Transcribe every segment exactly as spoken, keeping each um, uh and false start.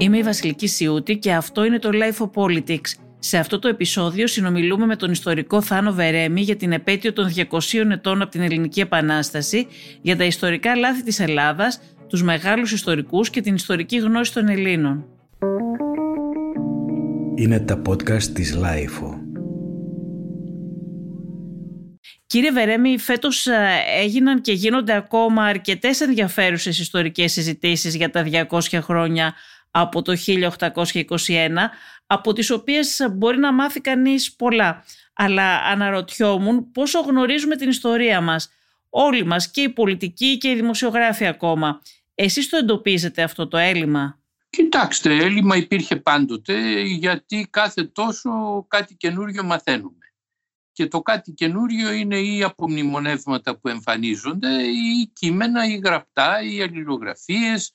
Είμαι η Βασιλική Σιούτη και αυτό είναι το Life of Politics. Σε αυτό το επεισόδιο συνομιλούμε με τον ιστορικό Θάνο Βερέμι για την επέτειο των διακοσίων ετών από την Ελληνική Επανάσταση, για τα ιστορικά λάθη της Ελλάδας, τους μεγάλους ιστορικούς και την ιστορική γνώση των Ελλήνων. Είναι τα podcast της Life. Κύριε Βερέμι, φέτος έγιναν και γίνονται ακόμα αρκετές ενδιαφέρουσες ιστορικές συζητήσεις για τα διακόσια χρόνια από το χίλια οκτακόσια είκοσι ένα, από τις οποίες μπορεί να μάθει κανείς πολλά. Αλλά αναρωτιόμουν πόσο γνωρίζουμε την ιστορία μας, όλοι μας, και οι πολιτικοί και οι δημοσιογράφοι ακόμα. Εσείς το εντοπίζετε αυτό το έλλειμμα? Κοιτάξτε, έλλειμμα υπήρχε πάντοτε, γιατί κάθε τόσο κάτι καινούριο μαθαίνουμε. Και το κάτι καινούριο είναι ή απομνημονεύματα που εμφανίζονται, ή κείμενα, ή γραπτά, ή αλληλογραφίες.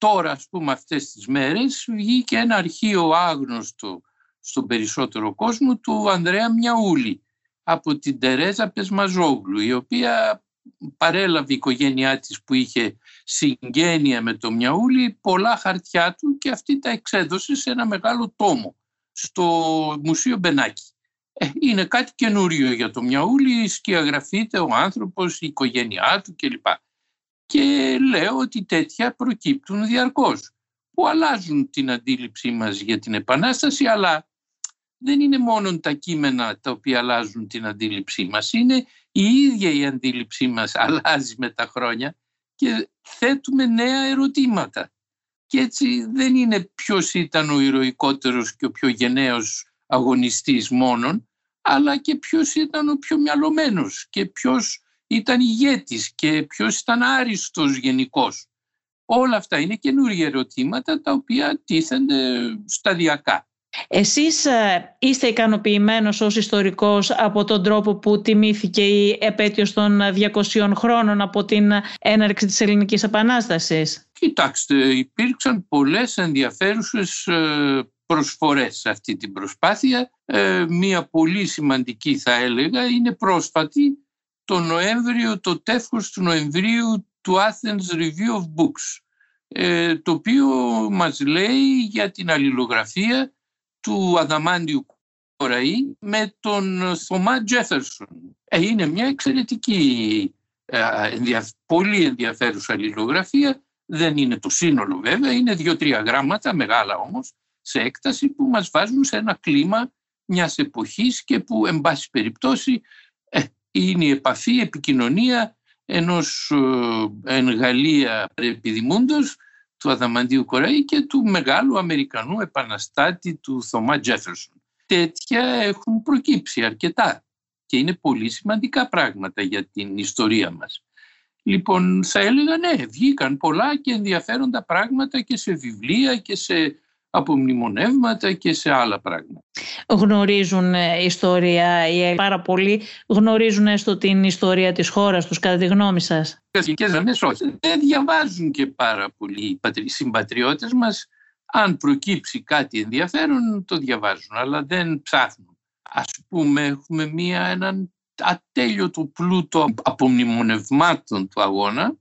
Τώρα, ας πούμε, αυτές τις μέρες βγήκε ένα αρχείο άγνωστο στον περισσότερο κόσμο του Ανδρέα Μιαούλη από την Τερέζα Πεσμαζόγλου, η οποία παρέλαβε η οικογένειά της που είχε συγγένεια με τον Μιαούλη πολλά χαρτιά του και αυτή τα εξέδωσε σε ένα μεγάλο τόμο στο Μουσείο Μπενάκη. Είναι κάτι καινούριο για τον Μιαούλη, σκιαγραφείται ο άνθρωπος, η οικογένειά του κλπ. Και λέω ότι τέτοια προκύπτουν διαρκώς, που αλλάζουν την αντίληψή μας για την Επανάσταση, αλλά δεν είναι μόνο τα κείμενα τα οποία αλλάζουν την αντίληψή μας, είναι η ίδια η αντίληψή μας αλλάζει με τα χρόνια και θέτουμε νέα ερωτήματα. Και έτσι δεν είναι ποιος ήταν ο ηρωικότερος και ο πιο γενναίος αγωνιστής μόνον, αλλά και ποιος ήταν ο πιο μυαλωμένος και ποιος ήταν ηγέτης και ποιος ήταν άριστος γενικός. Όλα αυτά είναι καινούργια ερωτήματα τα οποία τίθενται σταδιακά. Εσείς είστε ικανοποιημένος ως ιστορικός από τον τρόπο που τιμήθηκε η επέτειος των διακοσίων χρόνων από την έναρξη της Ελληνικής Επανάστασης? Κοιτάξτε, υπήρξαν πολλές ενδιαφέρουσες προσφορές σε αυτή την προσπάθεια. Ε, μία πολύ σημαντική, θα έλεγα, είναι πρόσφατη, το Νοέμβριο, το τεύχος του Νοεμβρίου του Athens Review of Books, ε, το οποίο μας λέει για την αλληλογραφία του Αδαμάντιου Κοραή με τον Θωμά Τζέφερσον. Ε, είναι μια εξαιρετική, ε, ενδιαφ... πολύ ενδιαφέρουσα αλληλογραφία. Δεν είναι το σύνολο βέβαια, είναι δύο-τρία γράμματα, μεγάλα όμως, σε έκταση, που μας βάζουν σε ένα κλίμα μιας εποχής και που, εν πάση περιπτώσει, ε, είναι η επαφή, η επικοινωνία ενός ε, εν Γαλλία επιδημούντος του Αδαμαντίου Κοραή και του μεγάλου Αμερικανού επαναστάτη του Θωμά Τζέφερσον. Τέτοια έχουν προκύψει αρκετά και είναι πολύ σημαντικά πράγματα για την ιστορία μας. Λοιπόν, θα έλεγα ναι, βγήκαν πολλά και ενδιαφέροντα πράγματα και σε βιβλία και σε απομνημονεύματα και σε άλλα πράγματα. Γνωρίζουν ιστορία οι Έλληνες? Πάρα πολλοί γνωρίζουν έστω την ιστορία της χώρας τους, κατά τη γνώμη σας? Βασικές γραμμές όχι. Δεν διαβάζουν και πάρα πολλοί οι συμπατριώτες μας. Αν προκύψει κάτι ενδιαφέρον, το διαβάζουν, αλλά δεν ψάχνουν. Ας πούμε, έχουμε μία, έναν ατέλειωτο πλούτο απομνημονευμάτων του αγώνα,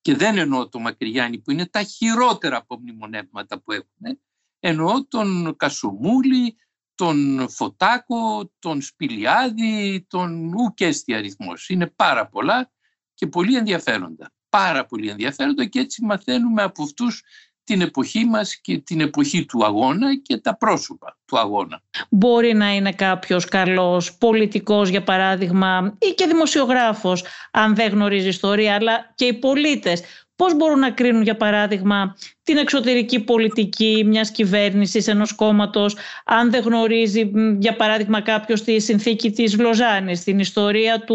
και δεν εννοώ το Μακριγιάννη που είναι τα χειρότερα απομνημονεύματα που έχουμε, εννοώ τον Κασομούλη, τον Φωτάκο, τον Σπηλιάδη, τον Ουκέστη αριθμός. Είναι πάρα πολλά και πολύ ενδιαφέροντα. Πάρα πολύ ενδιαφέροντα και έτσι μαθαίνουμε από αυτούς την εποχή μας και την εποχή του αγώνα και τα πρόσωπα του αγώνα. Μπορεί να είναι κάποιος καλός πολιτικός, για παράδειγμα, ή και δημοσιογράφος, αν δεν γνωρίζει ιστορία, αλλά και οι πολίτες. Πώς μπορούν να κρίνουν, για παράδειγμα, την εξωτερική πολιτική μιας κυβέρνησης, ενός κόμματος, αν δεν γνωρίζει, για παράδειγμα, κάποιος τη συνθήκη της Λοζάνης, την ιστορία του,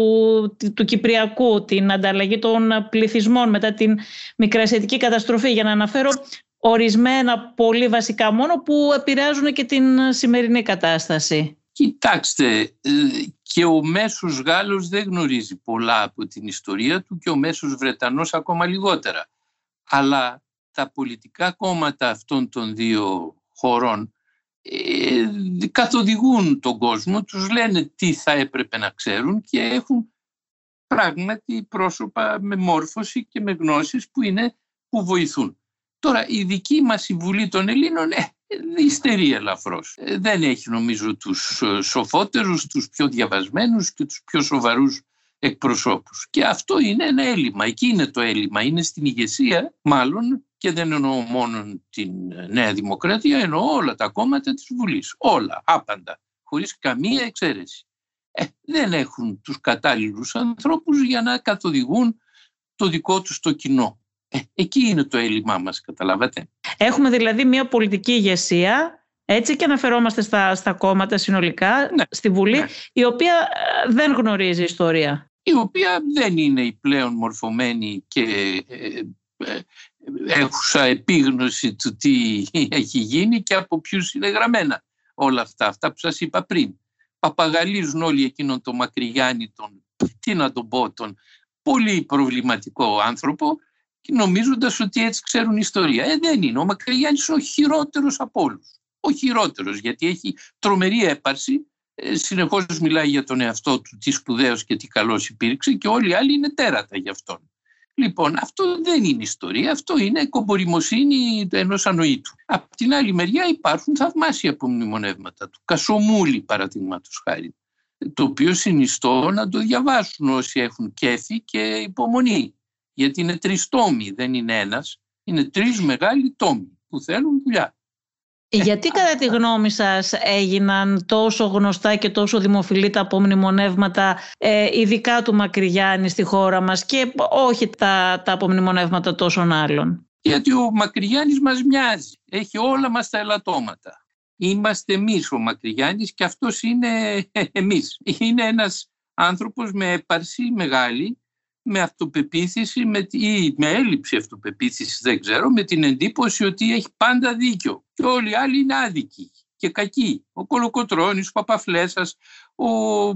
του Κυπριακού, την ανταλλαγή των πληθυσμών μετά την Μικρασιατική Καταστροφή, για να αναφέρω ορισμένα πολύ βασικά μόνο που επηρεάζουν και την σημερινή κατάσταση? Κοιτάξτε, και ο μέσος Γάλλος δεν γνωρίζει πολλά από την ιστορία του και ο μέσος Βρετανός ακόμα λιγότερα. Αλλά τα πολιτικά κόμματα αυτών των δύο χωρών ε, καθοδηγούν τον κόσμο, τους λένε τι θα έπρεπε να ξέρουν και έχουν πράγματι πρόσωπα με μόρφωση και με γνώσεις που, είναι, που βοηθούν. Τώρα η δική μας συμβουλή των Ελλήνων ε, υστερεί ελαφρώς. Ε, δεν έχει νομίζω τους σοφότερους, τους πιο διαβασμένους και τους πιο σοβαρούς εκπροσώπους. Και αυτό είναι ένα έλλειμμα, εκεί είναι το έλλειμμα, είναι στην ηγεσία μάλλον, και δεν εννοώ μόνο την Νέα Δημοκρατία, εννοώ όλα τα κόμματα της Βουλής, όλα, άπαντα, χωρίς καμία εξαίρεση. Ε, δεν έχουν τους κατάλληλους ανθρώπους για να καθοδηγούν το δικό τους το κοινό. Ε, εκεί είναι το έλλειμμά μας, καταλάβατε. Έχουμε δηλαδή μια πολιτική ηγεσία, έτσι, και αναφερόμαστε στα, στα κόμματα συνολικά, ναι, στη Βουλή, ναι, η οποία δεν γνωρίζει ιστορία. Η οποία δεν είναι η πλέον μορφωμένη και ε, ε, έχουσα επίγνωση του τι έχει γίνει και από ποιους είναι γραμμένα όλα αυτά, αυτά που σας είπα πριν. Παπαγαλίζουν όλοι εκείνον τον Μακριγιάννη, τον, τι να τον πω, τον πολύ προβληματικό άνθρωπο, νομίζοντας ότι έτσι ξέρουν ιστορία. Ε, δεν είναι. Ο Μακριγιάννης είναι ο χειρότερος από όλους. Ο χειρότερος, γιατί έχει τρομερή έπαρση, ε, συνεχώς μιλάει για τον εαυτό του, τι σπουδαίος και τι καλός υπήρξε, και όλοι οι άλλοι είναι τέρατα γι' αυτόν. Λοιπόν, αυτό δεν είναι ιστορία, αυτό είναι κομπορημοσύνη ενός ανοήτου. Απ' την άλλη μεριά υπάρχουν θαυμάσια απομνημονεύματα του Κασομούλη, παραδείγματος χάρη, το οποίο συνιστώ να το διαβάσουν όσοι έχουν κέφι και υπομονή, γιατί είναι τρεις τόμοι, δεν είναι ένας, είναι τρεις μεγάλοι τόμοι που θέλουν δουλειά. Γιατί κατά τη γνώμη σας έγιναν τόσο γνωστά και τόσο δημοφιλή τα απομνημονεύματα, ε, ειδικά του Μακριγιάννη στη χώρα μας, και όχι τα, τα απομνημονεύματα τόσων άλλων? Γιατί ο Μακριγιάννης μας μοιάζει, έχει όλα μας τα ελαττώματα. Είμαστε εμείς ο Μακριγιάννης και αυτός είναι εμείς. Είναι ένας άνθρωπος με έπαρση μεγάλη, με αυτοπεποίθηση με, ή με έλλειψη αυτοπεποίθησης, δεν ξέρω, με την εντύπωση ότι έχει πάντα δίκιο και όλοι οι άλλοι είναι άδικοι και κακοί. Ο Κολοκοτρώνης, ο Παπαφλέσσας, ο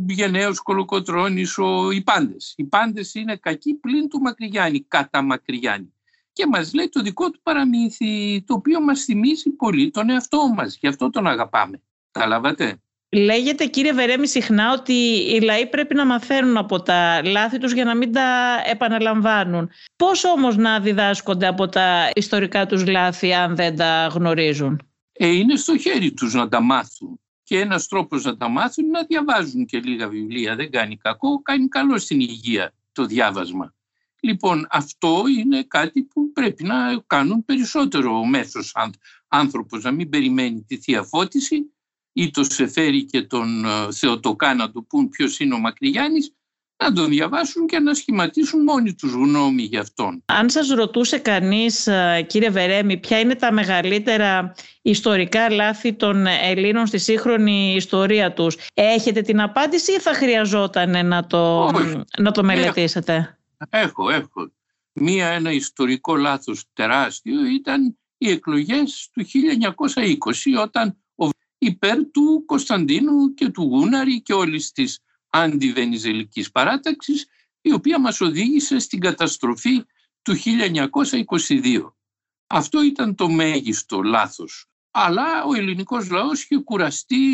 γενναίος Κολοκοτρώνης, ο... οι πάντες. Οι πάντες είναι κακοί πλην του Μακριγιάννη, κατά Μακριγιάννη. Και μας λέει το δικό του παραμύθι, το οποίο μας θυμίζει πολύ τον εαυτό μας. Γι' αυτό τον αγαπάμε. Καταλάβατε. Λέγεται, κύριε Βερέμι, συχνά ότι οι λαοί πρέπει να μαθαίνουν από τα λάθη τους για να μην τα επαναλαμβάνουν. Πώς όμως να διδάσκονται από τα ιστορικά τους λάθη αν δεν τα γνωρίζουν? Ε, είναι στο χέρι τους να τα μάθουν. Και ένας τρόπος να τα μάθουν είναι να διαβάζουν και λίγα βιβλία. Δεν κάνει κακό, κάνει καλό στην υγεία το διάβασμα. Λοιπόν, αυτό είναι κάτι που πρέπει να κάνουν περισσότερο ο μέσος άνθρωπος, να μην περιμένει τη θεία φώτιση ή τον Σεφέρη και τον Θεοτοκά να του πούν ποιος είναι ο Μακριγιάννης, να τον διαβάσουν και να σχηματίσουν μόνοι τους γνώμη γι' αυτόν. Αν σας ρωτούσε κανείς, κύριε Βερέμι, ποια είναι τα μεγαλύτερα ιστορικά λάθη των Ελλήνων στη σύγχρονη ιστορία τους, έχετε την απάντηση ή θα χρειαζόταν να το, να το μελετήσετε? Έχω, έχω. Μία, ένα ιστορικό λάθος τεράστιο ήταν οι εκλογές του χίλια εννιακόσια είκοσι, όταν υπέρ του Κωνσταντίνου και του Γούναρη και όλης της αντιβενιζελικής παράταξης, η οποία μας οδήγησε στην καταστροφή του χίλια εννιακόσια είκοσι δύο. Αυτό ήταν το μέγιστο λάθος. Αλλά ο ελληνικός λαός είχε κουραστεί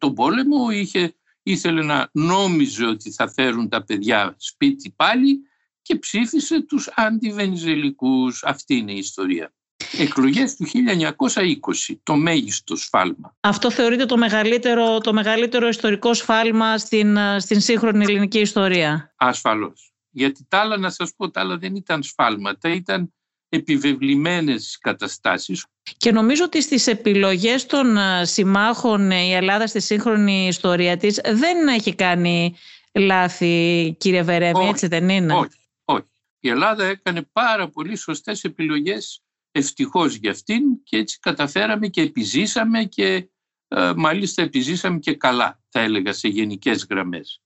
τον πόλεμο, είχε, ήθελε να νόμιζε ότι θα φέρουν τα παιδιά σπίτι πάλι και ψήφισε τους αντιβενιζελικούς. Αυτή είναι η ιστορία. Εκλογές του χίλια εννιακόσια είκοσι, το μέγιστο σφάλμα. Αυτό θεωρείται το μεγαλύτερο, το μεγαλύτερο ιστορικό σφάλμα στην, στην σύγχρονη ελληνική ιστορία? Ασφαλώς. Γιατί τα άλλα, να σας πω, τα άλλα δεν ήταν σφάλματα, ήταν επιβεβλημένες καταστάσεις. Και νομίζω ότι στις επιλογές των συμμάχων η Ελλάδα στη σύγχρονη ιστορία της δεν έχει κάνει λάθη, κύριε Βερέμι, έτσι δεν είναι? Όχι, όχι. Η Ελλάδα έκανε πάρα πολύ σωστές επιλογές. Ευτυχώς για αυτήν, και έτσι καταφέραμε και επιζήσαμε και ε, μάλιστα επιζήσαμε και καλά, θα έλεγα, σε γενικές γραμμές.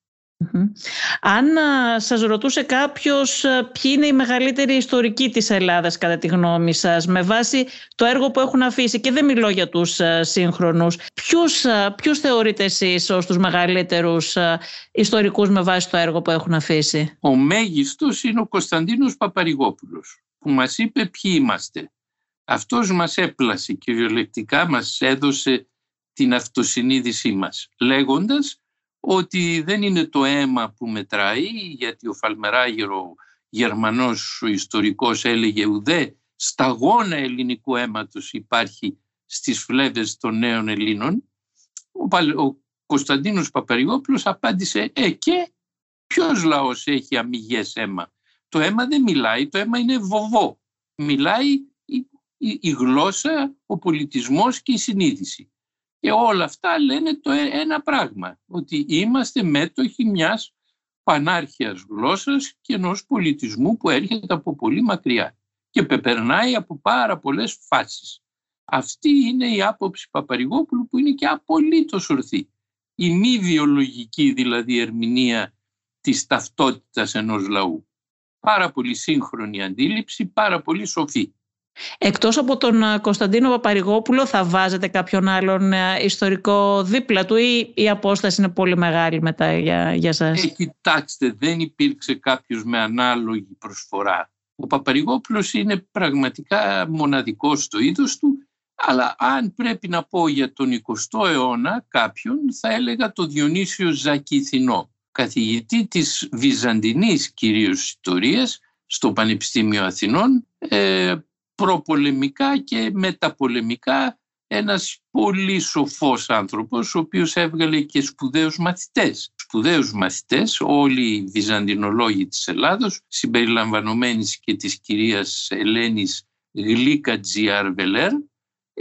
Mm-hmm. Αν α, σας ρωτούσε κάποιος ποιοι είναι οι μεγαλύτεροι ιστορικοί της Ελλάδας κατά τη γνώμη σας, με βάση το έργο που έχουν αφήσει, και δεν μιλώ για τους α, σύγχρονους, ποιους, α, ποιους θεωρείτε εσείς ως τους μεγαλύτερους α, ιστορικούς με βάση το έργο που έχουν αφήσει? Ο μέγιστος είναι ο Κωνσταντίνος Παπαρρηγόπουλος, που μας είπε ποιοι είμαστε. Αυτός μας έπλασε και βιολεκτικά μας έδωσε την αυτοσυνείδησή μας, λέγοντας ότι δεν είναι το αίμα που μετράει, γιατί ο Φαλμεράγερ, ο Γερμανός ο ιστορικός, έλεγε ουδέ σταγόνα ελληνικού αίματος υπάρχει στις φλέβες των νέων Ελλήνων, ο Κωνσταντίνος Παπαρρηγόπουλος απάντησε «Ε, και ποιος λαός έχει αμυγές αίμα? Το αίμα δεν μιλάει, το αίμα είναι βοβό. Μιλάει η, η, η γλώσσα, ο πολιτισμός και η συνείδηση». Και όλα αυτά λένε το ένα πράγμα, ότι είμαστε μέτοχοι μιας πανάρχιας γλώσσας και ενός πολιτισμού που έρχεται από πολύ μακριά και περνάει από πάρα πολλές φάσεις. Αυτή είναι η άποψη Παπαρρηγόπουλου, που είναι και απολύτως ορθή. Η μη βιολογική δηλαδή ερμηνεία της ταυτότητας ενός λαού. Πάρα πολύ σύγχρονη αντίληψη, πάρα πολύ σοφή. Εκτός από τον Κωνσταντίνο Παπαρρηγόπουλο, θα βάζετε κάποιον άλλον ιστορικό δίπλα του ή η απόσταση είναι πολύ μεγάλη μετά για, για σας? Ε, κοιτάξτε, δεν υπήρξε κάποιος με ανάλογη προσφορά. Ο Παπαρρηγόπουλος είναι πραγματικά μοναδικός στο είδος του, αλλά αν πρέπει να πω για τον εικοστό αιώνα κάποιον, θα έλεγα τον Διονύσιο Ζακηθινό, καθηγητή της Βυζαντινής κυρίως ιστορίας στο Πανεπιστήμιο Αθηνών, ε, προπολεμικά και μεταπολεμικά ένας πολύ σοφός άνθρωπος, ο οποίος έβγαλε και σπουδαίους μαθητές. Σπουδαίους μαθητές, όλοι οι βυζαντινολόγοι της Ελλάδος, συμπεριλαμβανομένης και της κυρίας Ελένης Γλίκα Τζιάρ Βελέρ,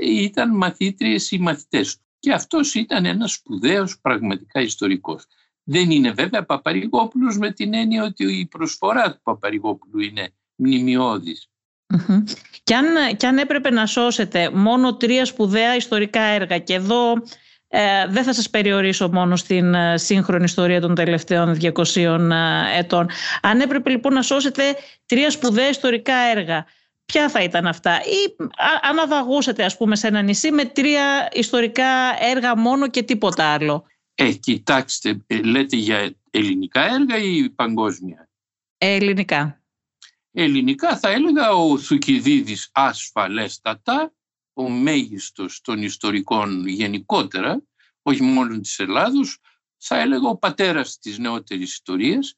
ήταν μαθήτριες οι μαθητές του. Και αυτός ήταν ένας σπουδαίος πραγματικά ιστορικός. Δεν είναι βέβαια Παπαρρηγόπουλος με την έννοια ότι η προσφορά του Παπαρρηγόπουλου είναι μνημιώδης. Mm-hmm. Και, αν, και αν έπρεπε να σώσετε μόνο τρία σπουδαία ιστορικά έργα, και εδώ ε, δεν θα σας περιορίσω μόνο στην ε, σύγχρονη ιστορία των τελευταίων διακοσίων ε, ετών, αν έπρεπε λοιπόν να σώσετε τρία σπουδαία ιστορικά έργα, ποια θα ήταν αυτά? Ή α, αν αδαγούσετε ας πούμε σε ένα νησί με τρία ιστορικά έργα μόνο και τίποτα άλλο? Ε, κοιτάξτε, ε, λέτε για ελληνικά έργα ή παγκόσμια? Ε, ελληνικά. Ελληνικά θα έλεγα ο Θουκυδίδης ασφαλέστατα, ο μέγιστος των ιστορικών γενικότερα, όχι μόνο της Ελλάδος, θα έλεγα ο πατέρας της νεότερης ιστορίας,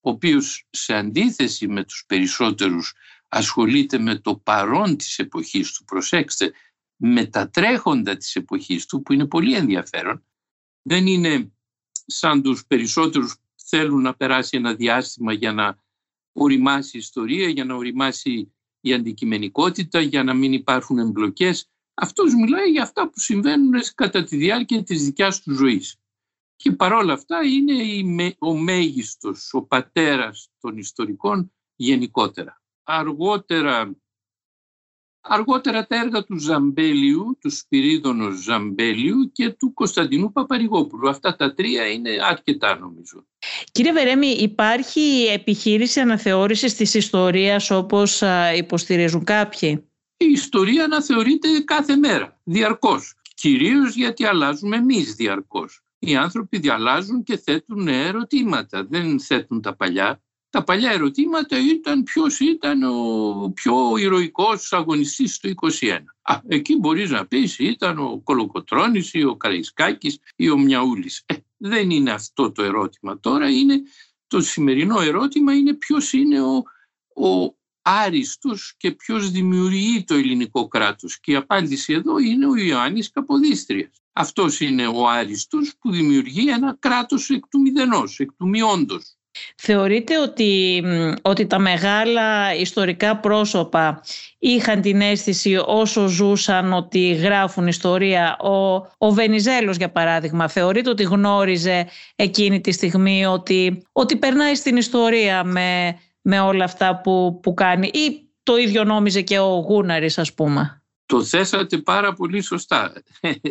ο οποίος σε αντίθεση με τους περισσότερους ασχολείται με το παρόν της εποχής του, προσέξτε, με τα τρέχοντα της εποχής του, που είναι πολύ ενδιαφέρον. Δεν είναι σαν τους περισσότερους που θέλουν να περάσει ένα διάστημα για να οριμάσει η ιστορία, για να οριμάσει η αντικειμενικότητα, για να μην υπάρχουν εμπλοκές. Αυτός μιλάει για αυτά που συμβαίνουν κατά τη διάρκεια της δικιάς του ζωής. Και παρόλα αυτά είναι ο μέγιστος, ο πατέρας των ιστορικών γενικότερα. Αργότερα, αργότερα τα έργα του Ζαμπέλιου, του Σπυρίδωνος Ζαμπέλιου και του Κωνσταντινού Παπαρρηγόπουλου. Αυτά τα τρία είναι αρκετά νομίζω. Κύριε Βερέμι, υπάρχει επιχείρηση αναθεώρησης της ιστορίας όπως υποστηρίζουν κάποιοι? Η ιστορία αναθεωρείται κάθε μέρα, διαρκώς. Κυρίως γιατί αλλάζουμε εμείς διαρκώς. Οι άνθρωποι διαλλάζουν και θέτουν νέα ερωτήματα, δεν θέτουν τα παλιά. Τα παλιά ερωτήματα ήταν ποιος ήταν ο πιο ηρωικός αγωνιστής του είκοσι ένα. Α, εκεί μπορείς να πεις ήταν ο Κολοκοτρώνης ή ο Καραϊσκάκης ή ο Μιαούλης. Ε, δεν είναι αυτό το ερώτημα. Τώρα είναι, το σημερινό ερώτημα είναι ποιος είναι ο, ο άριστος και ποιος δημιουργεί το ελληνικό κράτος. Και η απάντηση εδώ είναι ο Ιωάννης Καποδίστριας. Αυτός είναι ο άριστος που δημιουργεί ένα κράτος εκ του μηδενός, εκ του μειόντος. Θεωρείτε ότι, ότι τα μεγάλα ιστορικά πρόσωπα είχαν την αίσθηση όσο ζούσαν ότι γράφουν ιστορία? Ο, ο Βενιζέλος για παράδειγμα, θεωρείτε ότι γνώριζε εκείνη τη στιγμή ότι, ότι περνάει στην ιστορία με, με όλα αυτά που, που κάνει, ή το ίδιο νόμιζε και ο Γούναρης ας πούμε? Το θέσατε πάρα πολύ σωστά.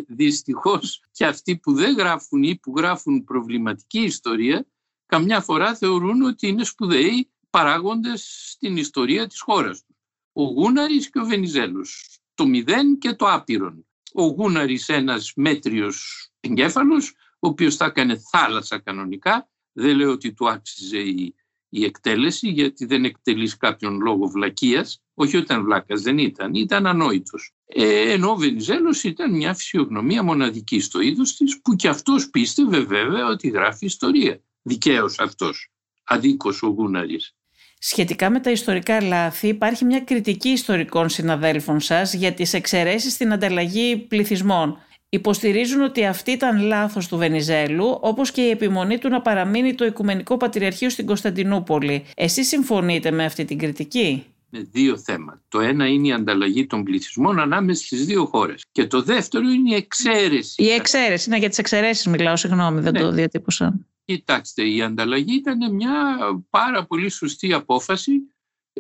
Δυστυχώς και αυτοί που δεν γράφουν ή που γράφουν προβληματική ιστορία καμιά φορά θεωρούν ότι είναι σπουδαίοι παράγοντες στην ιστορία της χώρας του. Ο Γούναρης και ο Βενιζέλος, το μηδέν και το άπειρον. Ο Γούναρης ένας μέτριος εγκέφαλος, ο οποίος θα έκανε θάλασσα κανονικά, δεν λέω ότι του άξιζε η, η εκτέλεση, γιατί δεν εκτελείς κάποιον λόγο βλακείας, όχι όταν βλάκας δεν ήταν, ήταν ανόητος. Ε, ενώ ο Βενιζέλος ήταν μια φυσιογνωμία μοναδική στο είδος της, που κι αυτός πίστευε βέβαια ότι γράφει ιστορία. Δικαίως αυτός, αδίκως ο Γούναρης. Σχετικά με τα ιστορικά λάθη, υπάρχει μια κριτική ιστορικών συναδέλφων σας για τις εξαιρέσεις στην ανταλλαγή πληθυσμών. Υποστηρίζουν ότι αυτή ήταν λάθος του Βενιζέλου, όπως και η επιμονή του να παραμείνει το Οικουμενικό Πατριαρχείο στην Κωνσταντινούπολη. Εσείς συμφωνείτε με αυτή την κριτική? Με δύο θέματα. Το ένα είναι η ανταλλαγή των πληθυσμών ανάμεσα στις δύο χώρες. Και το δεύτερο είναι η εξαίρεση. Η εξαίρεση, ναι, για τις εξαιρέσεις μιλάω, συγγνώμη, δεν ναι. το διατύπωσα. Κοιτάξτε, η ανταλλαγή ήταν μια πάρα πολύ σωστή απόφαση,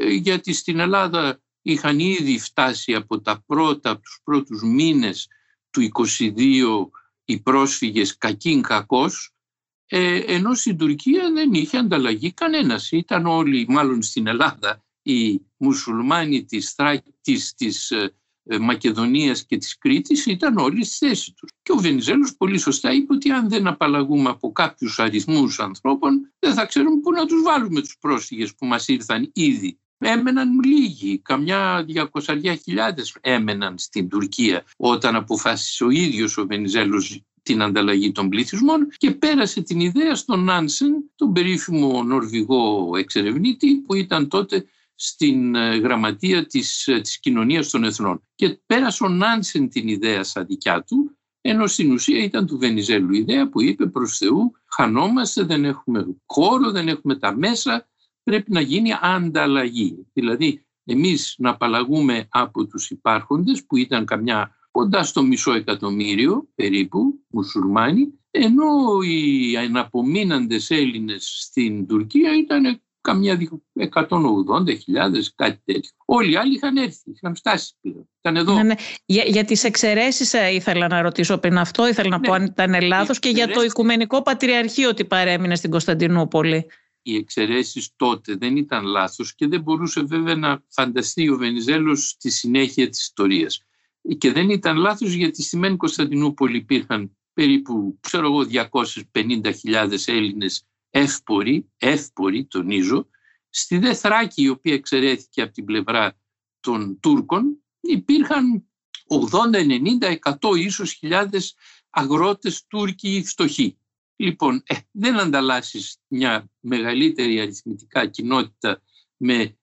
γιατί στην Ελλάδα είχαν ήδη φτάσει από, τα πρώτα, από τους πρώτους μήνες του είκοσι δύο οι πρόσφυγες κακήν κακός, ενώ στην Τουρκία δεν είχε ανταλλαγή κανένας. Ήταν όλοι, μάλλον στην Ελλάδα, οι μουσουλμάνοι της Θράκης, της Μακεδονίας και της Κρήτης ήταν όλοι στη θέση τους. Και ο Βενιζέλος πολύ σωστά είπε ότι αν δεν απαλλαγούμε από κάποιους αριθμούς ανθρώπων δεν θα ξέρουμε πού να τους βάλουμε τους πρόσφυγες που μας ήρθαν ήδη. Έμεναν λίγοι, καμιά διακόσιες χιλιάδες έμεναν στην Τουρκία όταν αποφάσισε ο ίδιος ο Βενιζέλος την ανταλλαγή των πληθυσμών και πέρασε την ιδέα στον Νάνσεν, τον περίφημο νορβηγό εξερευνήτη που ήταν τότε στην γραμματεία της, της κοινωνίας των εθνών. Και πέρασε ο Νάνσεν την ιδέα σαν δικιά του, ενώ στην ουσία ήταν του Βενιζέλου ιδέα που είπε προς Θεού χανόμαστε, δεν έχουμε χώρο, δεν έχουμε τα μέσα, πρέπει να γίνει ανταλλαγή. Δηλαδή εμείς να απαλλαγούμε από τους υπάρχοντες που ήταν καμιά κοντά στο μισό εκατομμύριο περίπου μουσουλμάνοι, ενώ οι εναπομείναντες Έλληνες στην Τουρκία ήταν καμιά εκατόν ογδόντα χιλιάδες, κάτι τέτοιο. Όλοι οι άλλοι είχαν έρθει, είχαν φτάσει πλέον. Ήταν εδώ. Ναι, ναι. Για, για τις εξαιρέσεις ήθελα να ρωτήσω πριν αυτό, ήθελα να ναι. πω αν ήταν λάθος και εξαιρέσεις... για το Οικουμενικό Πατριαρχείο ότι παρέμεινε στην Κωνσταντινούπολη. Οι εξαιρέσεις τότε δεν ήταν λάθος και δεν μπορούσε βέβαια να φανταστεί ο Βενιζέλος τη συνέχεια της ιστορίας. Και δεν ήταν λάθος γιατί στη Μέν Κωνσταντινούπολη υπήρχαν περίπου ξέρω εγώ, διακόσιες πενήντα χιλιάδες Έλληνες εύποροι, εύποροι τονίζω. Στη Δε Θράκη η οποία εξαιρέθηκε από την πλευρά των Τούρκων υπήρχαν ογδόντα, ενενήντα, εκατό ίσως χιλιάδες αγρότες Τούρκοι φτωχοί. Λοιπόν, ε, δεν ανταλλάσσεις μια μεγαλύτερη αριθμητικά κοινότητα με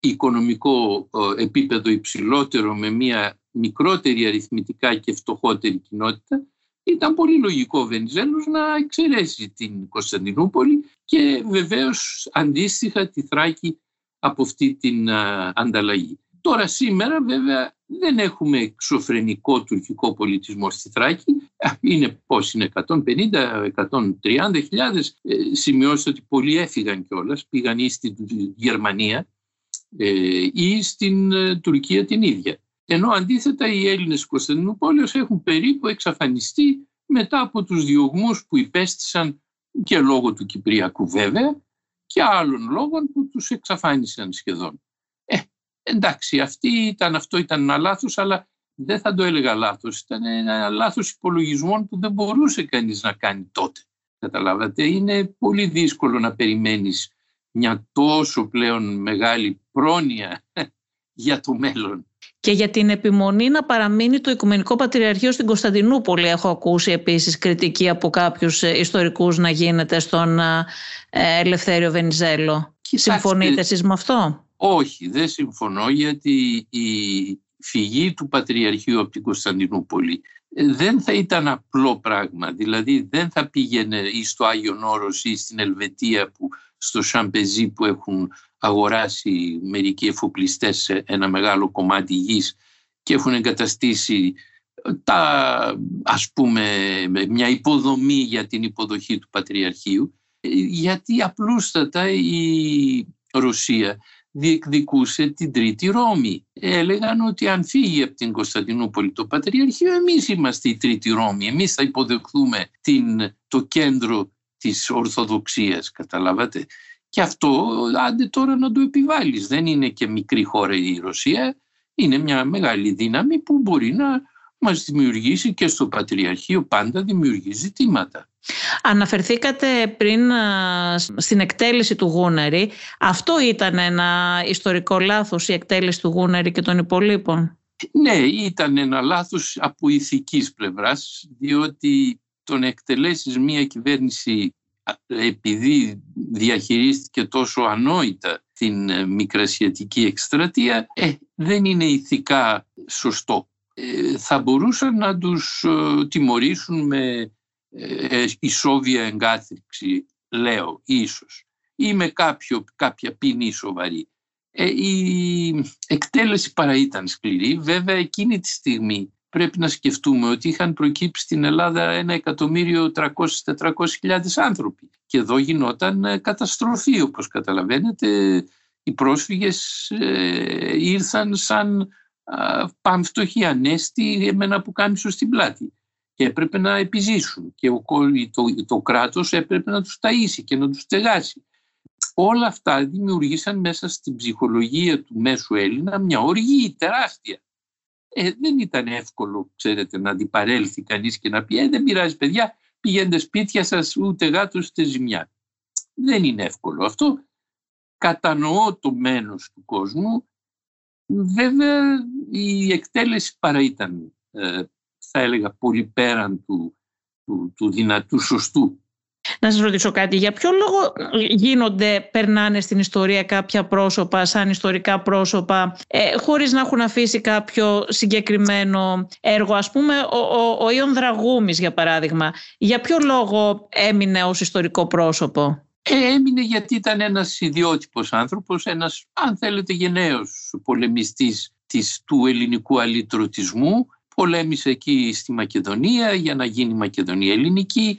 οικονομικό ε, επίπεδο υψηλότερο, με μια μικρότερη αριθμητικά και φτωχότερη κοινότητα. Ήταν πολύ λογικό ο Βενιζέλος να εξαιρέσει την Κωνσταντινούπολη και βεβαίως αντίστοιχα τη Θράκη από αυτή την α, ανταλλαγή. Τώρα σήμερα βέβαια δεν έχουμε εξωφρενικό τουρκικό πολιτισμό στη Θράκη. Είναι πώς είναι, εκατόν πενήντα με εκατόν τριάντα χιλιάδες. Ε, σημειώστε ότι πολλοί έφυγαν κιόλας, πήγαν ή στην Γερμανία ε, ή στην ε, Τουρκία την ίδια. Ενώ αντίθετα οι Έλληνες Κωνσταντινούπολης έχουν περίπου εξαφανιστεί μετά από τους διωγμούς που υπέστησαν και λόγω του Κυπριακού βέβαια και άλλων λόγων που τους εξαφάνισαν σχεδόν. Ε, εντάξει, αυτή ήταν, αυτό ήταν ένα λάθος, αλλά δεν θα το έλεγα λάθος. Ήταν ένα λάθος υπολογισμών που δεν μπορούσε κανείς να κάνει τότε. Καταλάβατε, είναι πολύ δύσκολο να περιμένεις μια τόσο πλέον μεγάλη πρόνοια για το μέλλον. Και για την επιμονή να παραμείνει το Οικουμενικό Πατριαρχείο στην Κωνσταντινούπολη έχω ακούσει επίσης κριτική από κάποιους ιστορικούς να γίνεται στον Ελευθέριο Βενιζέλο. Κοιτάξτε, συμφωνείτε εσείς με αυτό? Όχι, δεν συμφωνώ γιατί η φυγή του Πατριαρχείου από την Κωνσταντινούπολη δεν θα ήταν απλό πράγμα. Δηλαδή δεν θα πήγαινε ή στο Άγιον Όρος ή στην Ελβετία που, στο Σαμπεζί που έχουν αγοράσει μερικοί εφοπλιστές ένα μεγάλο κομμάτι γης και έχουν εγκαταστήσει τα, ας πούμε, μια υποδομή για την υποδοχή του Πατριαρχείου, γιατί απλούστατα η Ρωσία διεκδικούσε την Τρίτη Ρώμη. Έλεγαν ότι αν φύγει από την Κωνσταντινούπολη το Πατριαρχείο, εμείς είμαστε η Τρίτη Ρώμη, εμείς θα υποδεχθούμε την, το κέντρο της Ορθοδοξίας, καταλάβατε. Και αυτό άντε τώρα να το επιβάλλεις. Δεν είναι και μικρή χώρα η Ρωσία, είναι μια μεγάλη δύναμη που μπορεί να μας δημιουργήσει και στο Πατριαρχείο πάντα δημιουργεί ζητήματα. Αναφερθήκατε πριν στην εκτέλεση του Γούναρη. Αυτό ήταν ένα ιστορικό λάθος η εκτέλεση του Γούναρη και των υπολείπων? Ναι, ήταν ένα λάθος από ηθικής πλευράς, διότι το να εκτελέσεις μια κυβέρνηση επειδή διαχειρίστηκε τόσο ανόητα την μικρασιατική εκστρατεία, ε, δεν είναι ηθικά σωστό. Ε, θα μπορούσαν να τους ε, τιμωρήσουν με ε, ισόβια εγκάθριξη, λέω, ίσως, ή με κάποιο, κάποια ποινή σοβαρή. Ε, η εκτέλεση παρά ήταν σκληρή. Βέβαια, εκείνη τη στιγμή πρέπει να σκεφτούμε ότι είχαν προκύψει στην Ελλάδα ένα εκατομμύριο τριακόσιες με τετρακόσιες χιλιάδες άνθρωποι. Και εδώ γινόταν καταστροφή, όπως καταλαβαίνετε. Οι πρόσφυγες ε, ήρθαν σαν ε, πανφτωχοί, ανέστη, με ένα πουκάμισο στην πλάτη. Και έπρεπε να επιζήσουν. Και ο, το, το κράτος έπρεπε να τους ταΐσει και να τους στεγάσει. Όλα αυτά δημιουργήσαν μέσα στην ψυχολογία του μέσου Έλληνα μια οργή τεράστια. Ε, δεν ήταν εύκολο, ξέρετε, να αντιπαρέλθει κανείς και να πει «Ε, δεν πειράζει παιδιά, πηγαίνετε σπίτια σας, ούτε γάτος, ούτε ζημιά». Δεν είναι εύκολο αυτό. Κατανοώ το μένος του κόσμου. Βέβαια, η εκτέλεση παρά ήταν, ε, θα έλεγα, πολύ πέραν του, του, του δυνατού σωστού. Να σας ρωτήσω κάτι, για ποιο λόγο γίνονται, περνάνε στην ιστορία κάποια πρόσωπα σαν ιστορικά πρόσωπα ε, χωρίς να έχουν αφήσει κάποιο συγκεκριμένο έργο, ας πούμε ο, ο, ο Ιων Δραγούμης για παράδειγμα, για ποιο λόγο έμεινε ως ιστορικό πρόσωπο? Ε, έμεινε γιατί ήταν ένας ιδιότυπος άνθρωπος, ένας αν θέλετε γενναίος πολεμιστής της, του ελληνικού αλυτρωτισμού, πολέμησε εκεί στη Μακεδονία για να γίνει Μακεδονία ελληνική.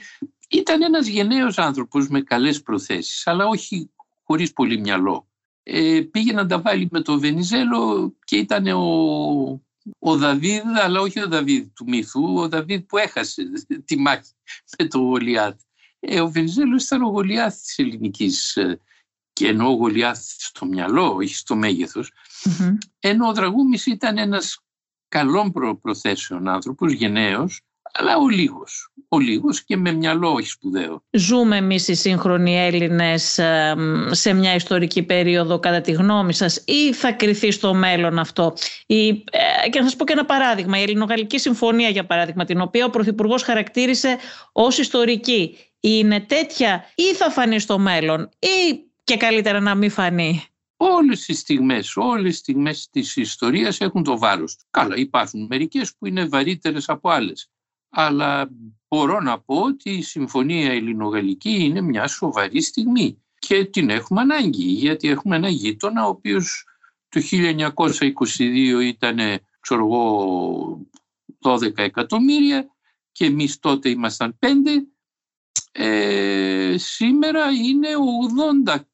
Ήταν ένας γενναίος άνθρωπος με καλές προθέσεις, αλλά όχι χωρίς πολύ μυαλό. Ε, πήγε να τα βάλει με τον Βενιζέλο και ήταν ο, ο Δαβίδ, αλλά όχι ο Δαβίδ του μύθου, ο Δαβίδ που έχασε τη μάχη με τον Γολιάθ. Ε, ο Βενιζέλος ήταν ο Γολιάθ της ελληνικής, και ενώ ο Γολιάθ στο μυαλό, όχι στο μέγεθος, mm-hmm. ενώ ο Δραγούμης ήταν ένας καλών προθέσεων άνθρωπος, γενναίος, αλλά ο λίγος, ο λίγος και με μυαλό όχι σπουδαίο. Ζούμε εμείς οι σύγχρονοι Έλληνες σε μια ιστορική περίοδο κατά τη γνώμη σας ή θα κριθεί στο μέλλον αυτό? Ή, και να σας πω και ένα παράδειγμα, η Ελληνογαλλική Συμφωνία για παράδειγμα, την οποία ο Πρωθυπουργός χαρακτήρισε ως ιστορική. Είναι τέτοια ή θα φανεί στο μέλλον ή και καλύτερα να μην φανεί? Όλες οι στιγμές, όλες οι στιγμές της ιστορίας έχουν το βάρος του. Καλά, υπάρχουν μερικές που είναι βαρύτερες από άλλες. Αλλά μπορώ να πω ότι η Συμφωνία Ελληνογαλλική είναι μια σοβαρή στιγμή και την έχουμε ανάγκη, γιατί έχουμε ένα γείτονα ο οποίος το χίλια εννιακόσια είκοσι δύο ήταν ξέρω εγώ, δώδεκα εκατομμύρια και εμείς τότε ήμασταν πέντε. Ε, σήμερα είναι ογδόντα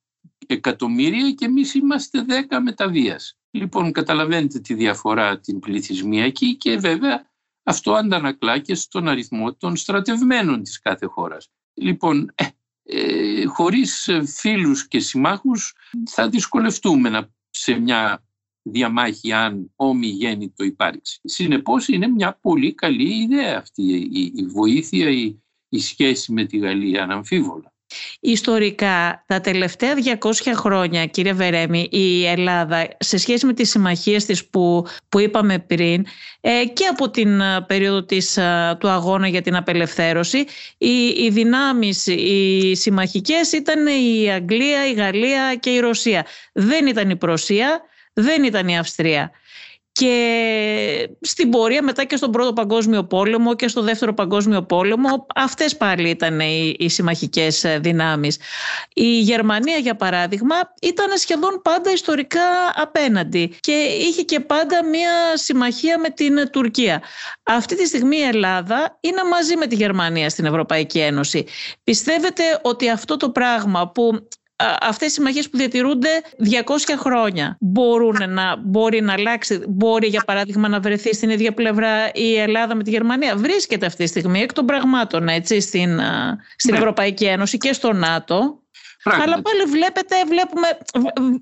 εκατομμύρια και εμείς είμαστε δέκα μεταβίας. Λοιπόν, καταλαβαίνετε τη διαφορά την πληθυσμιακή και βέβαια αυτό αντανακλά και στον αριθμό των στρατευμένων της κάθε χώρας. Λοιπόν, ε, ε, χωρίς φίλους και συμμάχους θα δυσκολευτούμε να, σε μια διαμάχη αν όμοι γέννητο υπάρξει. Συνεπώς είναι μια πολύ καλή ιδέα αυτή η, η βοήθεια, η, η σχέση με τη Γαλλία αναμφίβολα. Ιστορικά τα τελευταία διακόσια χρόνια κύριε Βερέμι η Ελλάδα σε σχέση με τις συμμαχίες της που, που είπαμε πριν ε, και από την περίοδο της, του αγώνα για την απελευθέρωση οι, οι δυνάμεις οι συμμαχικές ήταν η Αγγλία, η Γαλλία και η Ρωσία, δεν ήταν η Πρωσία, δεν ήταν η Αυστρία. Και στην πορεία μετά και στον Πρώτο Παγκόσμιο Πόλεμο και στο Δεύτερο Παγκόσμιο Πόλεμο αυτές πάλι ήταν οι, οι συμμαχικές δυνάμεις. Η Γερμανία για παράδειγμα ήταν σχεδόν πάντα ιστορικά απέναντι και είχε και πάντα μια συμμαχία με την Τουρκία. Αυτή τη στιγμή η Ελλάδα είναι μαζί με τη Γερμανία στην Ευρωπαϊκή Ένωση. Πιστεύετε ότι αυτό το πράγμα που... αυτές οι συμμαχίες που διατηρούνται διακόσια χρόνια μπορούν να, μπορεί να αλλάξει, μπορεί για παράδειγμα να βρεθεί στην ίδια πλευρά η Ελλάδα με τη Γερμανία? Βρίσκεται αυτή τη στιγμή εκ των πραγμάτων έτσι, στην, στην ναι. Ευρωπαϊκή Ένωση και στο ΝΑΤΟ. Πράγματι. Αλλά πάλι βλέπετε, βλέπουμε,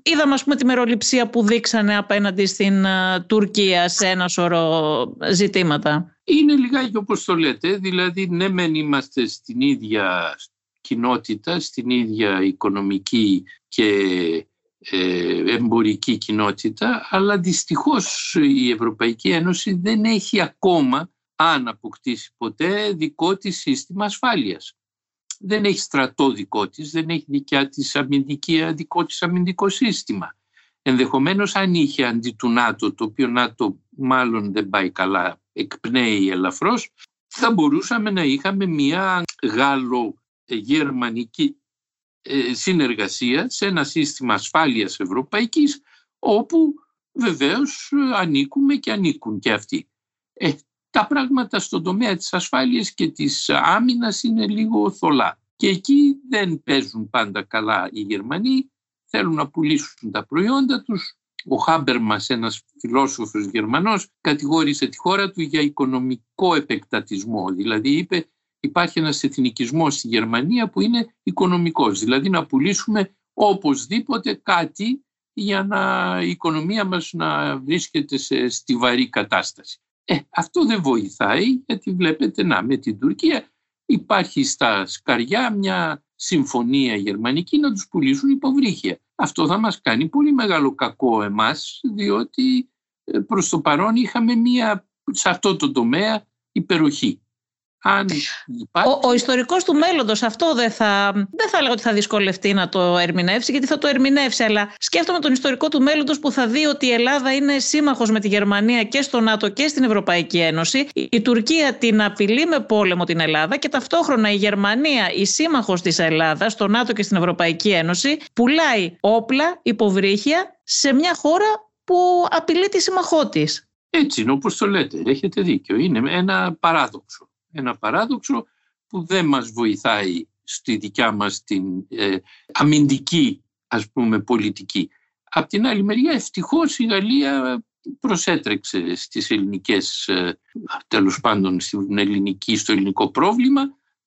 είδαμε ας πούμε τη μεροληψία που δείξανε απέναντι στην uh, Τουρκία σε ένα σωρό ζητήματα. Είναι λιγάκι όπως το λέτε, δηλαδή ναι μεν είμαστε στην ίδια κοινότητα, στην ίδια οικονομική και εμπορική κοινότητα, αλλά δυστυχώς η Ευρωπαϊκή Ένωση δεν έχει ακόμα, αν αποκτήσει ποτέ, δικό της σύστημα ασφάλειας. δεν έχει στρατό δικό της, δεν έχει δικιά της αμυντική, δικό της αμυντικό σύστημα. Ενδεχομένως αν είχε αντί του ΝΑΤΟ, το οποίο ΝΑΤΟ μάλλον δεν πάει καλά, εκπνέει ελαφρώς, θα μπορούσαμε να είχαμε μια γάλλο-γερμανική συνεργασία σε ένα σύστημα ασφάλειας ευρωπαϊκής, όπου βεβαίως ανήκουμε και ανήκουν και αυτοί. Ε, τα πράγματα στον τομέα της ασφάλειας και της άμυνας είναι λίγο θολά. Και εκεί δεν παίζουν πάντα καλά οι Γερμανοί, θέλουν να πουλήσουν τα προϊόντα τους. Ο Χάμπερμας, ένας φιλόσοφος Γερμανός, κατηγόρησε τη χώρα του για οικονομικό επεκτατισμό. Δηλαδή είπε υπάρχει ένας εθνικισμός στη Γερμανία που είναι οικονομικός. Δηλαδή να πουλήσουμε οπωσδήποτε κάτι για να, η οικονομία μας να βρίσκεται σε στιβαρή κατάσταση. Ε, αυτό δεν βοηθάει, γιατί βλέπετε να με την Τουρκία υπάρχει στα σκαριά μια συμφωνία γερμανική να τους πουλήσουν υποβρύχια. Αυτό θα μας κάνει πολύ μεγάλο κακό εμάς, διότι προς το παρόν είχαμε μια, σε αυτό το τομέα υπεροχή. Αν υπάρχει... ο, ο ιστορικός του μέλλοντος αυτό δεν θα, δεν θα έλεγα ότι θα δυσκολευτεί να το ερμηνεύσει, γιατί θα το ερμηνεύσει, αλλά σκέφτομαι τον ιστορικό του μέλλοντος που θα δει ότι η Ελλάδα είναι σύμμαχος με τη Γερμανία και στο ΝΑΤΟ και στην Ευρωπαϊκή Ένωση, η Τουρκία την απειλεί με πόλεμο την Ελλάδα και ταυτόχρονα η Γερμανία, η σύμμαχος της Ελλάδας στο ΝΑΤΟ και στην Ευρωπαϊκή Ένωση, πουλάει όπλα, υποβρύχια σε μια χώρα που απειλεί τη σύμμαχό της. Έτσι είναι, όπως το λέτε, έχετε δίκιο, είναι ένα παράδοξο. Ένα παράδοξο που δεν μας βοηθάει στη δικιά μας την ε, αμυντική, ας πούμε, πολιτική. Απ' την άλλη μεριά, ευτυχώς η Γαλλία προσέτρεξε στις ελληνικές, ε, τέλος πάντων στην ελληνική, στο ελληνικό πρόβλημα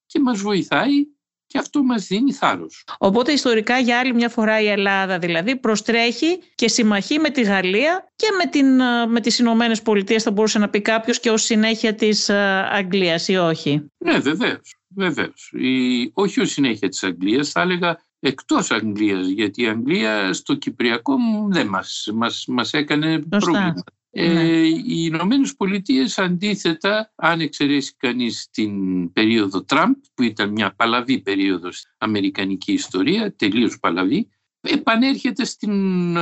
και μας βοηθάει. Και αυτό μας δίνει θάρρος. Οπότε ιστορικά για άλλη μια φορά η Ελλάδα δηλαδή προστρέχει και συμμαχεί με τη Γαλλία και με, την, με τις Ηνωμένες Πολιτείες, θα μπορούσε να πει κάποιος, και ως συνέχεια της Αγγλίας ή όχι. Ναι, βεβαίως. βεβαίως. Η, όχι ως συνέχεια της Αγγλίας, θα έλεγα εκτός Αγγλίας, γιατί η Αγγλία στο Κυπριακό δεν μας, μας, μας έκανε πρόβλημα. Ε, ναι. Οι Ηνωμένες Πολιτείες αντίθετα, αν εξαιρέσει κανείς την περίοδο Τραμπ, που ήταν μια παλαβή περίοδος στην αμερικανική ιστορία, τελείως παλαβή, επανέρχεται στην,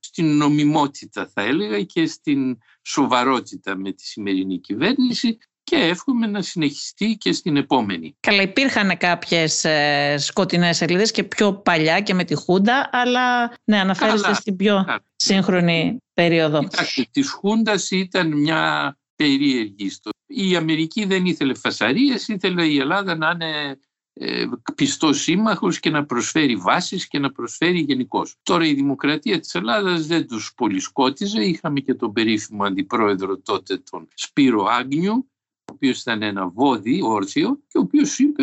στην νομιμότητα θα έλεγα και στην σοβαρότητα με τη σημερινή κυβέρνηση. Και εύχομαι να συνεχιστεί και στην επόμενη. Καλά, υπήρχαν κάποιες σκοτεινές σελίδες και πιο παλιά και με τη Χούντα, αλλά ναι, αναφέρεστε στην πιο καλά. σύγχρονη περίοδο. Κοιτάξτε, της Χούντας ήταν μια περίεργη ιστορία. Η Αμερική δεν ήθελε φασαρίες, ήθελε η Ελλάδα να είναι πιστός σύμμαχος και να προσφέρει βάσεις και να προσφέρει γενικώς. Τώρα η δημοκρατία της Ελλάδας δεν τους πολυσκότιζε. Είχαμε και τον περίφημο αντιπρόεδρο τότε, τον Σπύρο Άγνιου, ο οποίος ήταν ένα βόδι όρθιο και ο οποίος είπε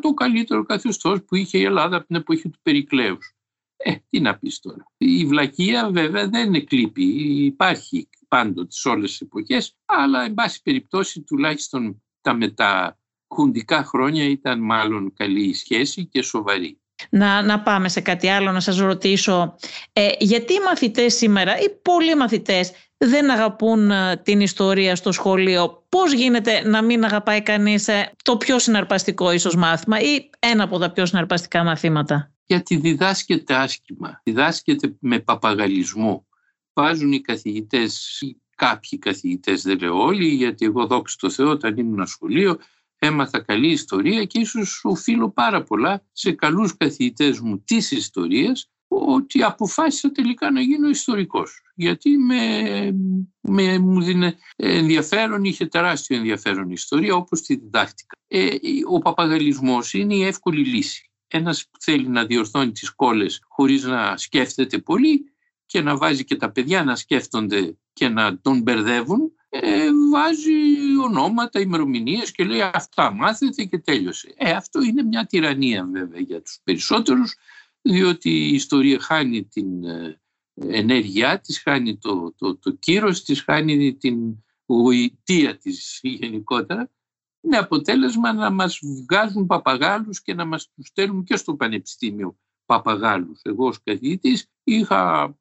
το καλύτερο καθεστώς που είχε η Ελλάδα από την εποχή του Περικλέους. Ε, τι να πεις τώρα. Η βλακεία βέβαια δεν εκλείπει, υπάρχει πάντοτε σε όλες τις εποχές, αλλά εν πάση περιπτώσει τουλάχιστον τα μεταχουντικά χρόνια ήταν μάλλον καλή η σχέση και σοβαρή. Να, να πάμε σε κάτι άλλο, να σας ρωτήσω ε, γιατί οι μαθητές σήμερα ή πολλοί μαθητές δεν αγαπούν την ιστορία στο σχολείο? Πώς γίνεται να μην αγαπάει κανείς το πιο συναρπαστικό ίσως μάθημα ή ένα από τα πιο συναρπαστικά μαθήματα? Γιατί διδάσκεται άσχημα, διδάσκεται με παπαγαλισμό. Βάζουν οι καθηγητές, κάποιοι καθηγητές, δεν λέω όλοι, γιατί εγώ δόξα τω Θεώ όταν ήμουν σχολείο έμαθα καλή ιστορία και ίσως οφείλω πάρα πολλά σε καλούς καθηγητές μου της ιστορίας, ότι αποφάσισα τελικά να γίνω ιστορικός. Γιατί με, με, μου δίνε ενδιαφέρον, είχε τεράστιο ενδιαφέρον η ιστορία όπως τη διδάχτηκα. Ε, ο παπαγαλισμός είναι η εύκολη λύση. Ένας που θέλει να διορθώνει τις κόλλες χωρίς να σκέφτεται πολύ και να βάζει και τα παιδιά να σκέφτονται και να τον μπερδεύουν, ε, βάζει ονόματα, ημερομηνίες και λέει αυτά μάθετε και τέλειωσε. Ε, αυτό είναι μια τυραννία βέβαια για τους περισσότερους, διότι η ιστορία χάνει την ενέργειά της, χάνει το, το, το κύρος της, χάνει την γοητεία της γενικότερα, με αποτέλεσμα να μας βγάζουν παπαγάλους και να μας τους στέλνουν και στο πανεπιστήμιο παπαγάλους. Εγώ ως καθηγητής είχα,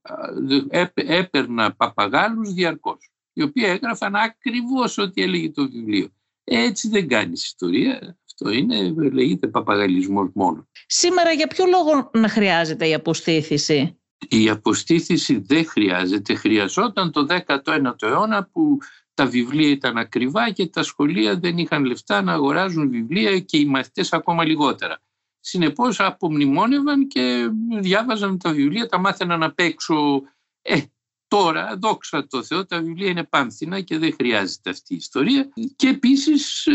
έπαιρνα παπαγάλους διαρκώς, οι οποίοι έγραφαν ακριβώς ό,τι έλεγε το βιβλίο. Έτσι δεν κάνεις ιστορία. αυτό είναι, λέγεται παπαγαλισμός μόνο. Σήμερα για ποιο λόγο να χρειάζεται η αποστήθηση? Η αποστήθηση δεν χρειάζεται. Χρειαζόταν το δέκατο ένατο αιώνα που τα βιβλία ήταν ακριβά και τα σχολεία δεν είχαν λεφτά να αγοράζουν βιβλία και οι μαθητές ακόμα λιγότερα. Συνεπώς απομνημόνευαν και διάβαζαν τα βιβλία, τα μάθαιναν απ' έξω. Ε, τώρα, δόξα τω Θεώ, τα βιβλία είναι πάνθυνα και δεν χρειάζεται αυτή η ιστορία. Και επίσης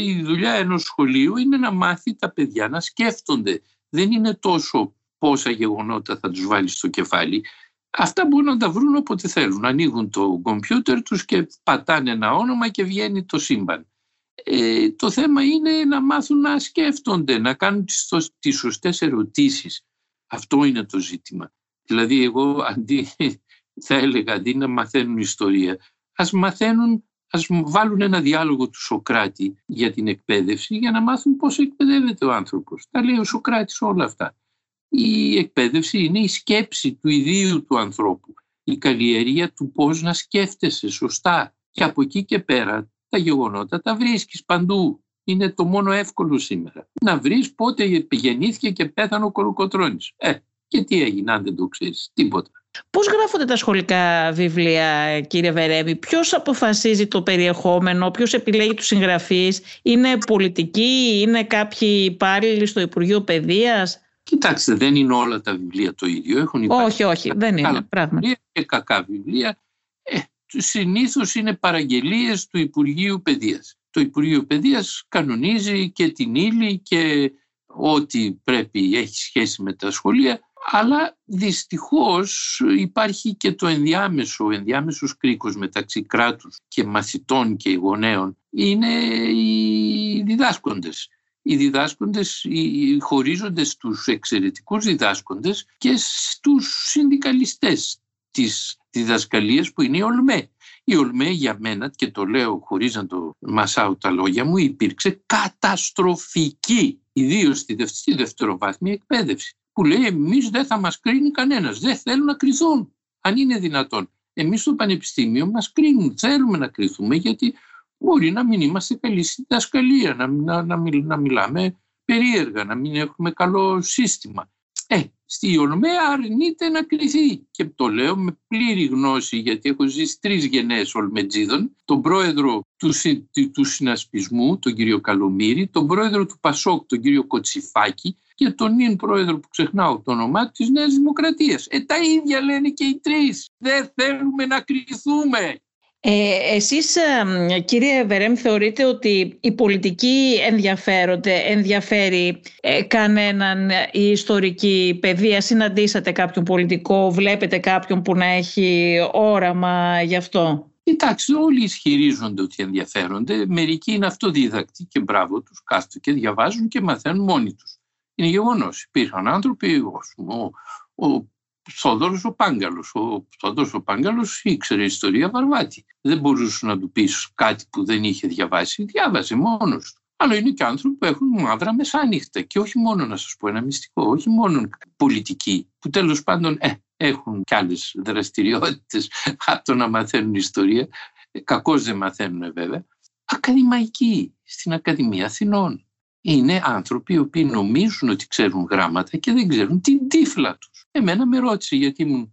η δουλειά ενός σχολείου είναι να μάθει τα παιδιά να σκέφτονται. Δεν είναι τόσο πόσα γεγονότα θα τους βάλει στο κεφάλι. Αυτά μπορούν να τα βρουν όποτε θέλουν. Ανοίγουν το κομπιούτερ τους και πατάνε ένα όνομα και βγαίνει το σύμπαν. Ε, το θέμα είναι να μάθουν να σκέφτονται, να κάνουν τις, τις σωστές ερωτήσεις. Αυτό είναι το ζήτημα. Δηλαδή εγώ αντί, θα έλεγα αντί να μαθαίνουν ιστορία, ας μαθαίνουν, ας βάλουν ένα διάλογο του Σοκράτη για την εκπαίδευση για να μάθουν πώς εκπαιδεύεται ο άνθρωπος. Τα λέει ο Σοκράτης όλα αυτά. Η εκπαίδευση είναι η σκέψη του ιδίου του ανθρώπου, η καλλιέργεια του πώς να σκέφτεσαι σωστά και από εκεί και πέρα. Τα γεγονότα τα βρίσκεις παντού. Είναι το μόνο εύκολο σήμερα. Να βρεις πότε γεννήθηκε και πέθανε ο Κολοκοτρώνης. Ε, και τι έγινε αν δεν το ξέρεις? Τίποτα. Πώς γράφονται τα σχολικά βιβλία, κύριε Βερέμι? Ποιος αποφασίζει το περιεχόμενο, ποιος επιλέγει τους συγγραφείς? Είναι πολιτικοί, είναι κάποιοι υπάλληλοι στο Υπουργείο Παιδείας? Κοιτάξτε, δεν είναι όλα τα βιβλία το ίδιο. Έχουν όχι, όχι, δεν είναι. Πράγματι. Και κακά βιβλία. Ε, Συνήθως είναι παραγγελίες του Υπουργείου Παιδείας. Το Υπουργείο Παιδείας κανονίζει και την ύλη και ό,τι πρέπει έχει σχέση με τα σχολεία, αλλά δυστυχώς υπάρχει και το ενδιάμεσο, ο ενδιάμεσος κρίκος μεταξύ κράτους και μαθητών και γονέων είναι οι διδάσκοντες. Οι διδάσκοντες χωρίζονται στους εξαιρετικούς διδάσκοντες και στους συνδικαλιστές της διδασκαλίας που είναι η ΟΛΜΕ. Η ΟΛΜΕ για μένα, και το λέω χωρίς να το μασάω τα λόγια μου, υπήρξε καταστροφική, ιδίως στη δευτεροβάθμια εκπαίδευση, που λέει εμείς δεν θα μας κρίνει κανένας, δεν θέλουν να κρυθούν, αν είναι δυνατόν. Εμείς στο πανεπιστήμιο μας κρίνουν, θέλουμε να κρυθούμε γιατί μπορεί να μην είμαστε καλοί στη διδασκαλία, να, να, να, μιλ, να μιλάμε περίεργα, να μην έχουμε καλό σύστημα. Ε, στη ΟΛΜΕ αρνείται να κληθεί και το λέω με πλήρη γνώση γιατί έχω ζήσει τρεις γενναίες Ολμετζίδων, τον πρόεδρο του, συ, του συνασπισμού, τον κύριο Καλομύρη, τον πρόεδρο του Πασόκ, τον κύριο Κοτσιφάκη και τον νυν πρόεδρο που ξεχνάω το όνομά του της Νέας Δημοκρατίας. Ε, τα ίδια λένε και οι τρεις. Δεν θέλουμε να κληθούμε. Ε, εσείς κύριε Βερέμι θεωρείτε ότι οι πολιτικοί ενδιαφέρονται, ενδιαφέρει ε, κανέναν η ιστορική παιδεία? Συναντήσατε κάποιον πολιτικό, βλέπετε κάποιον που να έχει όραμα γι' αυτό? Κοιτάξτε, όλοι ισχυρίζονται ότι ενδιαφέρονται. Μερικοί είναι αυτοδίδακτοι και μπράβο τους, κάθονται και διαβάζουν και μαθαίνουν μόνοι τους. Είναι γεγονός. Υπήρχαν άνθρωποι, ο, ο Σόδωρος ο Πάγκαλος. Ο Σόδωρος ο Πάγκαλος ήξερε ιστορία βαρβάτη. Δεν μπορούσε να του πεις κάτι που δεν είχε διαβάσει. Διάβαζε μόνος του. Αλλά είναι και άνθρωποι που έχουν μαύρα μεσάνυχτα. Και όχι μόνο, να σας πω ένα μυστικό, όχι μόνο πολιτικοί, που τέλος πάντων ε, έχουν κι άλλες δραστηριότητες από το να μαθαίνουν ιστορία. Κακώς δεν μαθαίνουν βέβαια. Ακαδημαϊκοί στην Ακαδημία Αθηνών. Είναι άνθρωποι οι οποίοι νομίζουν ότι ξέρουν γράμματα και δεν ξέρουν την τύφλα τους. Εμένα με ρώτησε γιατί ήμουν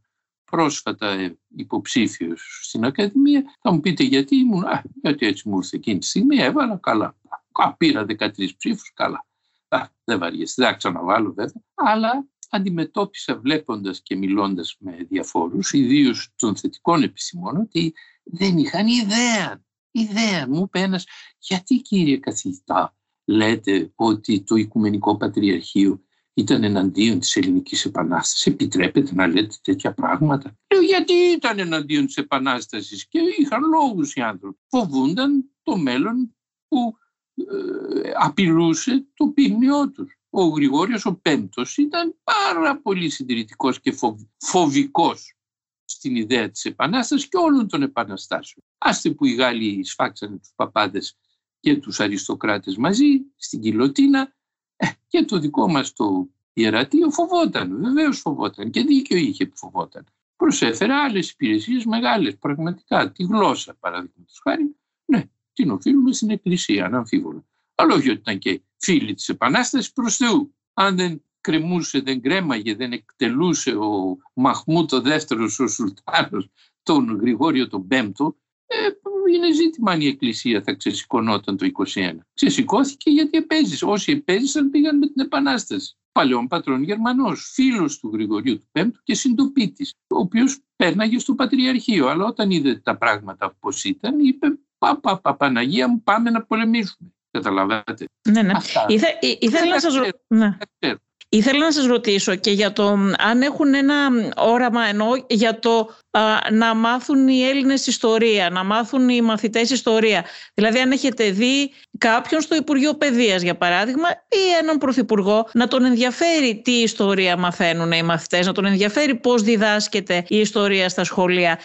πρόσφατα υποψήφιος στην Ακαδημία. Θα μου πείτε γιατί ήμουν. Α, γιατί έτσι μου ήρθε εκείνη τη στιγμή. Έβαλα καλά. Α, πήρα δεκατρείς ψήφους. Καλά. Α, δεν βαριέσαι. Δεν θα ξαναβάλω βέβαια. Αλλά αντιμετώπισα βλέποντας και μιλώντας με διαφόρους, ιδίως των θετικών επιστημόνων, ότι δεν είχαν ιδέα. Ιδέα. Μου είπε ένας, γιατί κύριε καθηγητά, λέτε ότι το Οικουμενικό Πατριαρχείο ήταν εναντίον της Ελληνικής Επανάστασης? Επιτρέπεται να λέτε τέτοια πράγματα? Λέω, γιατί ήταν εναντίον της Επανάστασης και είχαν λόγους οι άνθρωποι. Φοβούνταν το μέλλον που ε, απειλούσε το ποιμνιό τους. Ο Γρηγόριος ο Πέμπτος ήταν πάρα πολύ συντηρητικός και φοβ, φοβικός στην ιδέα της Επανάστασης και όλων των επαναστάσεων. Άστε που οι Γάλλοι σφάξανε τους παπάδες και τους αριστοκράτες μαζί στην Κιλωτίνα, και το δικό μας το ιερατείο φοβόταν, βεβαίως φοβόταν και δίκιο είχε που φοβόταν. Προσέφερε άλλες υπηρεσίες μεγάλες, πραγματικά, τη γλώσσα παραδείγματος χάρη, ναι, την οφείλουμε στην Εκκλησία, αναμφίβολα. αλλά όχι ότι ήταν και φίλη της Επανάστασης, προς Θεού. Αν δεν κρεμούσε, δεν κρέμαγε, δεν εκτελούσε ο Μαχμούτ ο δεύτερος, ο Σουλτάνος, τον Γρηγόριο τον Πέμπτο, ε, είναι ζήτημα αν η Εκκλησία θα ξεσηκωνόταν το είκοσι ένα. Ξεσηκώθηκε γιατί επέζησε. Όσοι επέζησαν πήγαν με την Επανάσταση. Παλαιόν πατρόν Γερμανός, φίλος του Γρηγορίου του Πέμπτου και συντοπίτης, ο οποίος πέρναγε στο Πατριαρχείο. Αλλά όταν είδε τα πράγματα πώς ήταν, είπε πα, πα, πα, Παναγία μου, πάμε να πολεμήσουμε. Καταλαβαίνετε. Ναι, ναι. Ήθε, ή, ήθελα, να σας... ναι. ήθελα να σας ρωτήσω και για το αν έχουν ένα όραμα, εννοώ για το α, να μάθουν οι Έλληνες ιστορία, να μάθουν οι μαθητές ιστορία. Δηλαδή αν έχετε δει κάποιον στο Υπουργείο Παιδείας για παράδειγμα ή έναν πρωθυπουργό να τον ενδιαφέρει τι ιστορία μαθαίνουν οι μαθητές, να τον ενδιαφέρει πώς διδάσκεται η ιστορία στα σχολεία.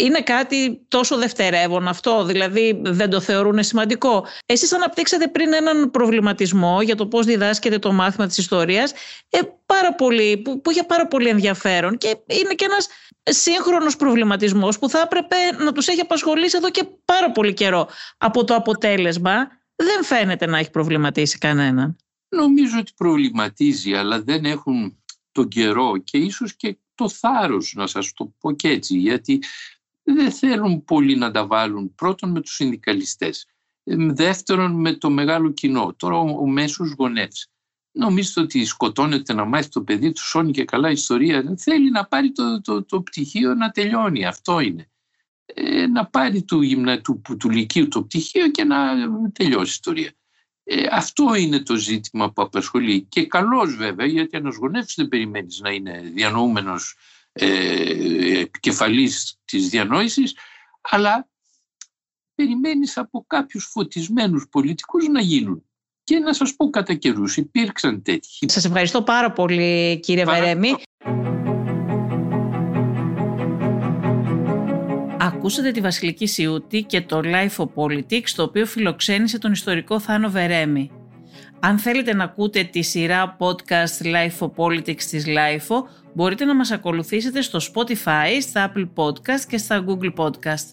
Είναι κάτι τόσο δευτερεύον αυτό, δηλαδή δεν το θεωρούν σημαντικό. Εσείς αναπτύξατε πριν έναν προβληματισμό για το πώς διδάσκεται το μάθημα της ιστορίας, ε, πάρα πολύ, που, που είχε πάρα πολύ ενδιαφέρον και είναι και ένας σύγχρονος προβληματισμός που θα έπρεπε να τους έχει απασχολήσει εδώ και πάρα πολύ καιρό. Από το αποτέλεσμα δεν φαίνεται να έχει προβληματίσει κανέναν. Νομίζω ότι προβληματίζει, αλλά δεν έχουν τον καιρό και ίσως και το θάρρος, να σας το πω και έτσι, γιατί δεν θέλουν πολύ να τα βάλουν πρώτον με τους συνδικαλιστές, δεύτερον με το μεγάλο κοινό, τώρα ο μέσος γονέας. Νομίζετε ότι σκοτώνεται να μάθει το παιδί του, σώνει και καλά ιστορία, θέλει να πάρει το, το, το πτυχίο να τελειώνει, αυτό είναι. Ε, να πάρει του, γυμνα, του, του, του λυκείου το πτυχίο και να τελειώσει η ιστορία. Ε, αυτό είναι το ζήτημα που απασχολεί και καλώς βέβαια, γιατί ένας γονεύς δεν περιμένεις να είναι διανοούμενος ε, επικεφαλής της διανόησης, αλλά περιμένεις από κάποιους φωτισμένους πολιτικούς να γίνουν. Και να σας πω κατά καιρούς υπήρξαν τέτοιοι. Σας ευχαριστώ πάρα πολύ κύριε Βερέμι. Ακούσατε τη Βασιλική Σιούτη και το Life of Politics, το οποίο φιλοξένησε τον ιστορικό Θάνο Βερέμι. Αν θέλετε να ακούτε τη σειρά podcast Life of Politics της Life of, μπορείτε να μας ακολουθήσετε στο Spotify, στα Apple Podcast και στα Google Podcast.